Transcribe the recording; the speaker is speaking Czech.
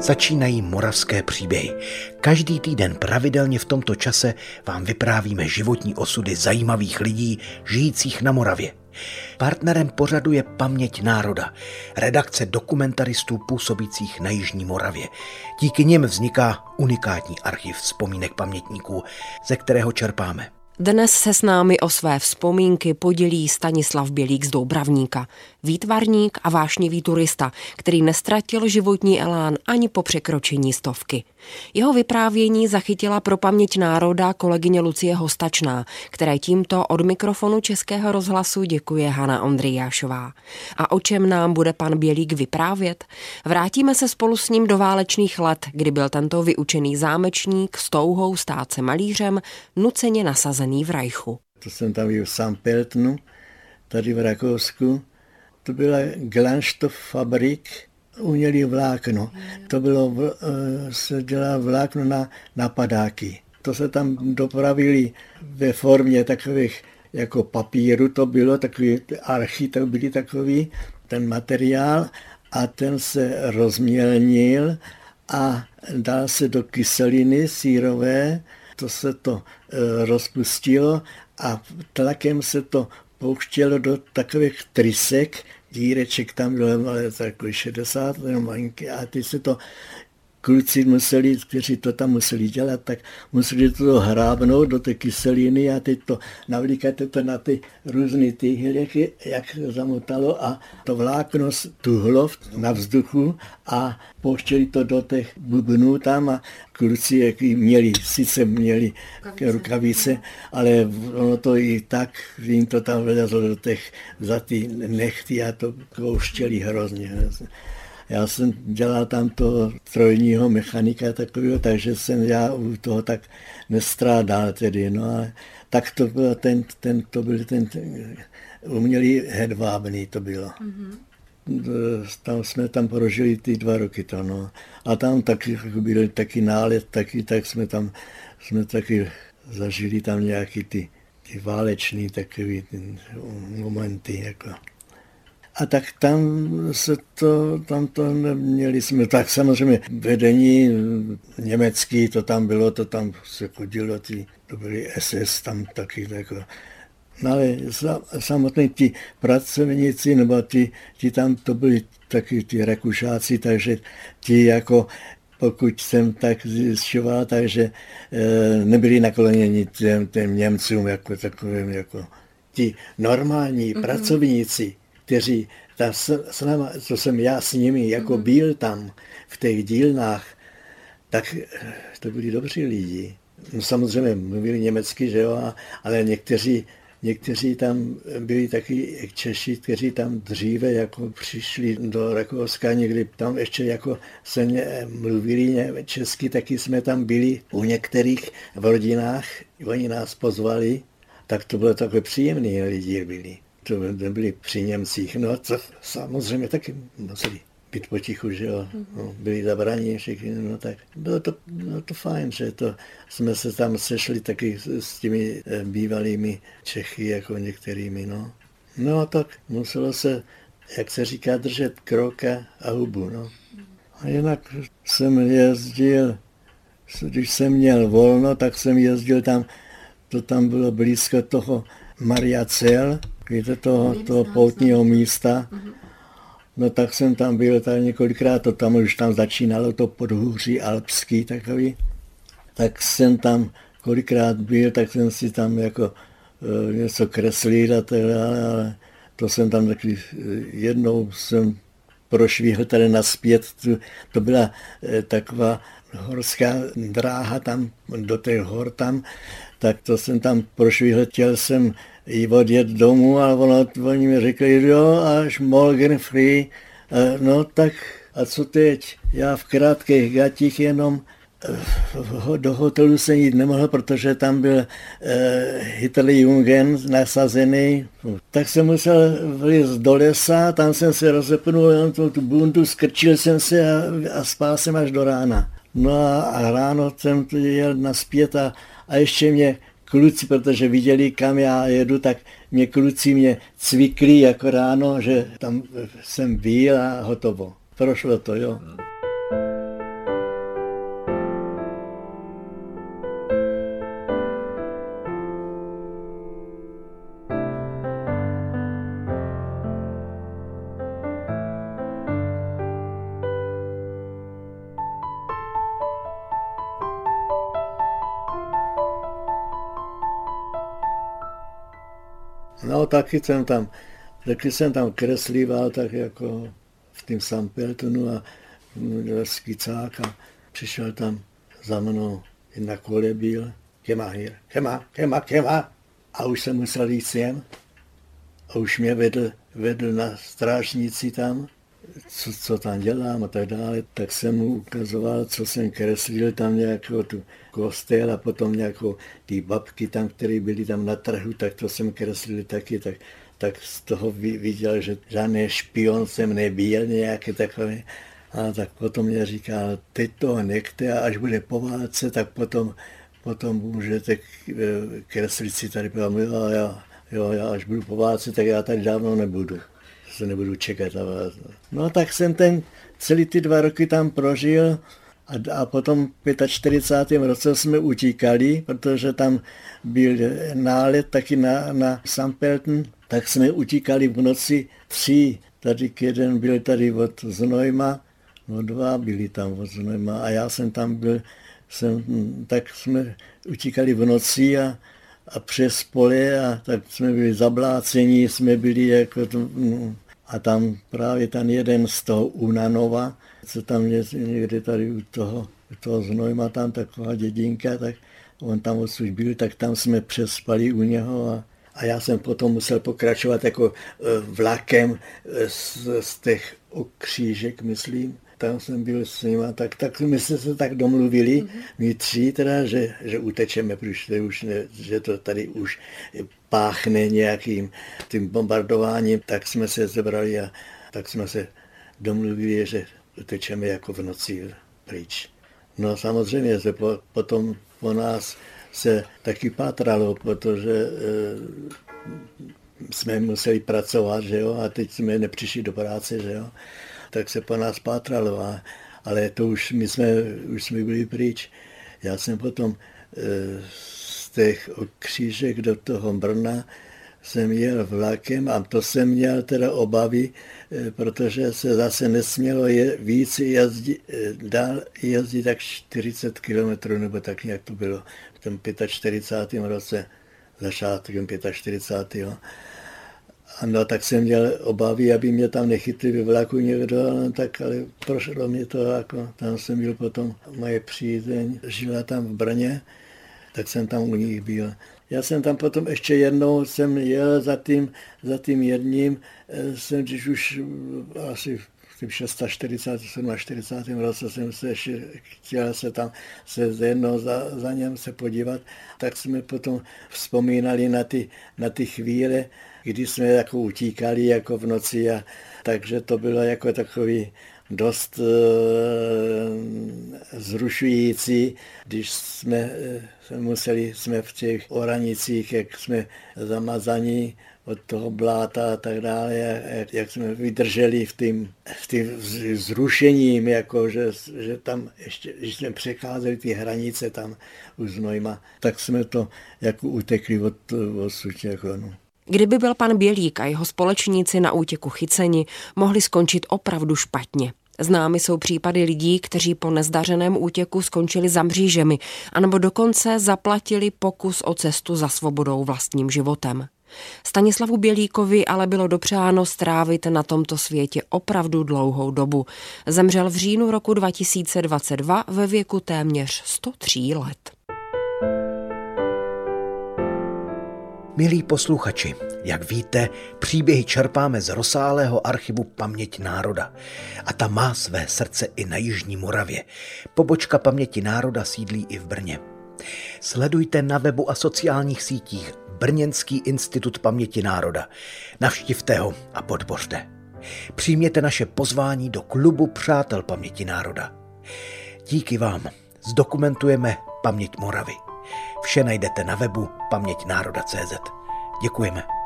Začínají moravské příběhy. Každý týden pravidelně v tomto čase vám vyprávíme životní osudy zajímavých lidí žijících na Moravě. Partnerem pořadu je Paměť národa, redakce dokumentaristů působících na Jižní Moravě. Díky nim vzniká unikátní archiv vzpomínek pamětníků, ze kterého čerpáme. Dnes se s námi o své vzpomínky podělí Stanislav Bělík z Doubravníka, výtvarník a vášnivý turista, který neztratil životní elán ani po překročení 100. Jeho vyprávění zachytila pro Paměť národa kolegyně Lucie Hostačná, které tímto od mikrofonu Českého rozhlasu děkuje Hana Andriášová. A o čem nám bude pan Bělík vyprávět? Vrátíme se spolu s ním do válečných let, kdy byl tento vyučený zámečník s touhou stát se malířem nuceně nasazený v Rajchu. To jsem tam byl v St. Pöltenu, tady v Rakousku. To byla Glanštov Fabrik, umělý vlákno. To bylo, se dělalo vlákno na padáky. To se tam dopravili ve formě takových jako papíru, to bylo takový archy, tak byly takový ten materiál a ten se rozmělnil a dal se do kyseliny sírové, to se to rozpustilo a tlakem se to pouštělo do takových trysek, díreček tam bylo ale takový 60 malinké a teď se to kluci museli, kteří to tam museli dělat, tak museli to hrábnout do té kyseliny a teď to navlíkáte to na ty různé tyhly, jak se zamotalo a to vlákno tuhlo na vzduchu a pouštěli to do těch bubnů tam a kluci jaký sice měli rukavice, ale ono to i tak, jim to tam vylezlo do těch zatý nechty a to pouštěli hrozně. Já jsem dělal tam toho strojního mechanika takového, takže jsem já u toho tak nestrádal tedy, no ale tak to byl ten umělý hedvábný to bylo. Mm-hmm. Tam jsme tam prožili ty 2 roky to, no. A tam taky byl taky nálet, tak jsme taky zažili tam nějaký ty váleční takový momenty jako. A tak tam to neměli jsme, tak samozřejmě vedení německý, to tam bylo, to tam se chodilo, to byly SS tam taky takové. No ale samotní ti pracovníci, nebo ti tam to byli taky ti Rakušáci, takže ti jako, pokud jsem tak zjišťoval, takže nebyli nakloněni těm Němcům jako takovým jako ti normální pracovníci, kteří tam s náma, co jsem já s nimi jako byl tam v těch dílnách, tak to byli dobří lidi. No, samozřejmě mluvili německy, že jo, ale někteří tam byli taky Češi, kteří tam dříve jako přišli do Rakouska, někdy tam ještě jako se mluvili česky, taky jsme tam byli u některých v rodinách, oni nás pozvali, tak to bylo takové příjemné lidi byli. To byli při Němcích, no to samozřejmě taky museli být potichu, že jo, no, byli zabraní všichni, no tak bylo to fajn, že to jsme se tam sešli taky s těmi bývalými Čechy jako některými, no. No a tak muselo se, jak se říká, držet kroka a hubu, no. A jinak jsem jezdil, když jsem měl volno, tak jsem jezdil tam, to tam bylo blízko toho Mariaciel, víte, toho poutního místa, no tak jsem tam byl tady několikrát, to tam už tam začínalo to podhůří alpský takový, tak jsem tam kolikrát byl, tak jsem si tam jako něco kreslil a tak dále, ale to jsem tam taky jednou jsem prošvihl tady naspět, to byla taková horská dráha tam, do těch hor tam, tak to jsem tam prošvihl, chtěl jsem i odjet domů, ale oni mi řekli, jo, až morgen free, no tak a co teď? Já v krátkých gatích jenom do hotelu jsem jít nemohl, protože tam byl Hitlerjungen nasazený. Tak jsem musel vlézt do lesa, tam jsem se rozepnul jenom tu bundu, skrčil jsem se a spál jsem až do rána. No a ráno jsem jel naspět a ještě mě kluci, protože viděli, kam já jedu, tak mě kluci cvikli jako ráno, že tam jsem byl a hotovo. Prošlo to, jo. No taky jsem tam, kreslíval tak jako v tým St. Pöltenu a skicák a přišel tam za mnou na kole byl Kemahir. A už jsem musel jít sem a už mě vedl na strážnici tam, co tam dělám a tak dále. Tak jsem mu ukazoval, co jsem kreslil, tam nějakou tu kostel a potom nějakou ty babky tam, které byly tam na trhu, tak to jsem kreslil taky, tak z toho viděl, že žádný špion jsem nebyl nějaký takový. A tak potom mě říkal, teď toho nechte a až bude po válce, tak potom můžete kreslit si tady. Já až budu po válce, tak já tady dávno nebudu. Se nebudu čekat. No tak jsem celý ty 2 roky tam prožil a potom v 45. roce jsme utíkali, protože tam byl nálet taky na St. Pölten, tak jsme utíkali v noci 3. Tady jeden byl tady od Znojma, no 2 byli tam od Znojma a já jsem tam byl, tak jsme utíkali v noci a přes pole a tak jsme byli zablácení, jsme byli jako a tam právě ten jeden z toho Unanova, co tam někde tady u toho Znojma, tam taková dědinka, tak on tam odsud byl, tak tam jsme přespali u něho a já jsem potom musel pokračovat jako vlakem z těch Okřížek, myslím. Tam jsem byl s nima, tak my jsme se tak domluvili, my 3 teda, že utečeme, protože že to tady už páchne nějakým tím bombardováním, tak jsme se zebrali a tak jsme se domluvili, že utečeme jako v noci pryč. No samozřejmě, že potom po nás se taky pátralo, protože jsme museli pracovat, že jo, a teď jsme nepřišli do práce, že jo. Tak se po nás pátralo, ale to už my jsme byli pryč. Já jsem potom z těch Křížek do toho Brna jsem jel vlakem a to jsem měl teda obavy, protože se zase nesmělo víc jezdit, dál jezdit tak 40 kilometrů, nebo tak nějak to bylo v tom 45. roce, začátkem 45. No, tak jsem měl obavy, aby mě tam nechytli ve vlaku někdo, ale prošlo mě to, jako tam jsem byl potom, moje přízeň žila tam v Brně, tak jsem tam u nich byl. Já jsem tam potom ještě jednou jsem jel za tím jedním, jsem když už asi v tím 46. 47. roce jsem se ještě chtěl se jednou za něm se podívat, tak jsme potom vzpomínali na ty chvíle, kdy jsme jako utíkali jako v noci, a takže to bylo jako takový dost zrušující, když jsme museli v těch oranicích, jak jsme zamazaní od toho bláta a tak dále, jak jsme vydrželi v tým zrušením, jako že tam ještě, když jsme přecházeli ty hranice tam u Znojma, tak jsme to jako utekli od sutě, jako no. Kdyby byl pan Bělík a jeho společníci na útěku chyceni, mohli skončit opravdu špatně. Známy jsou případy lidí, kteří po nezdařeném útěku skončili za mřížemi, anebo dokonce zaplatili pokus o cestu za svobodou vlastním životem. Stanislavu Bělíkovi ale bylo dopřáno strávit na tomto světě opravdu dlouhou dobu. Zemřel v říjnu roku 2022 ve věku téměř 103 let. Milí posluchači, jak víte, příběhy čerpáme z rozsáhlého archivu Paměť národa. A ta má své srdce i na Jižní Moravě. Pobočka Paměti národa sídlí i v Brně. Sledujte na webu a sociálních sítích Brněnský institut Paměti národa. Navštivte ho a podpořte. Přijměte naše pozvání do klubu Přátel Paměti národa. Díky vám zdokumentujeme paměť Moravy. Vše najdete na webu pamětnároda.cz. Děkujeme.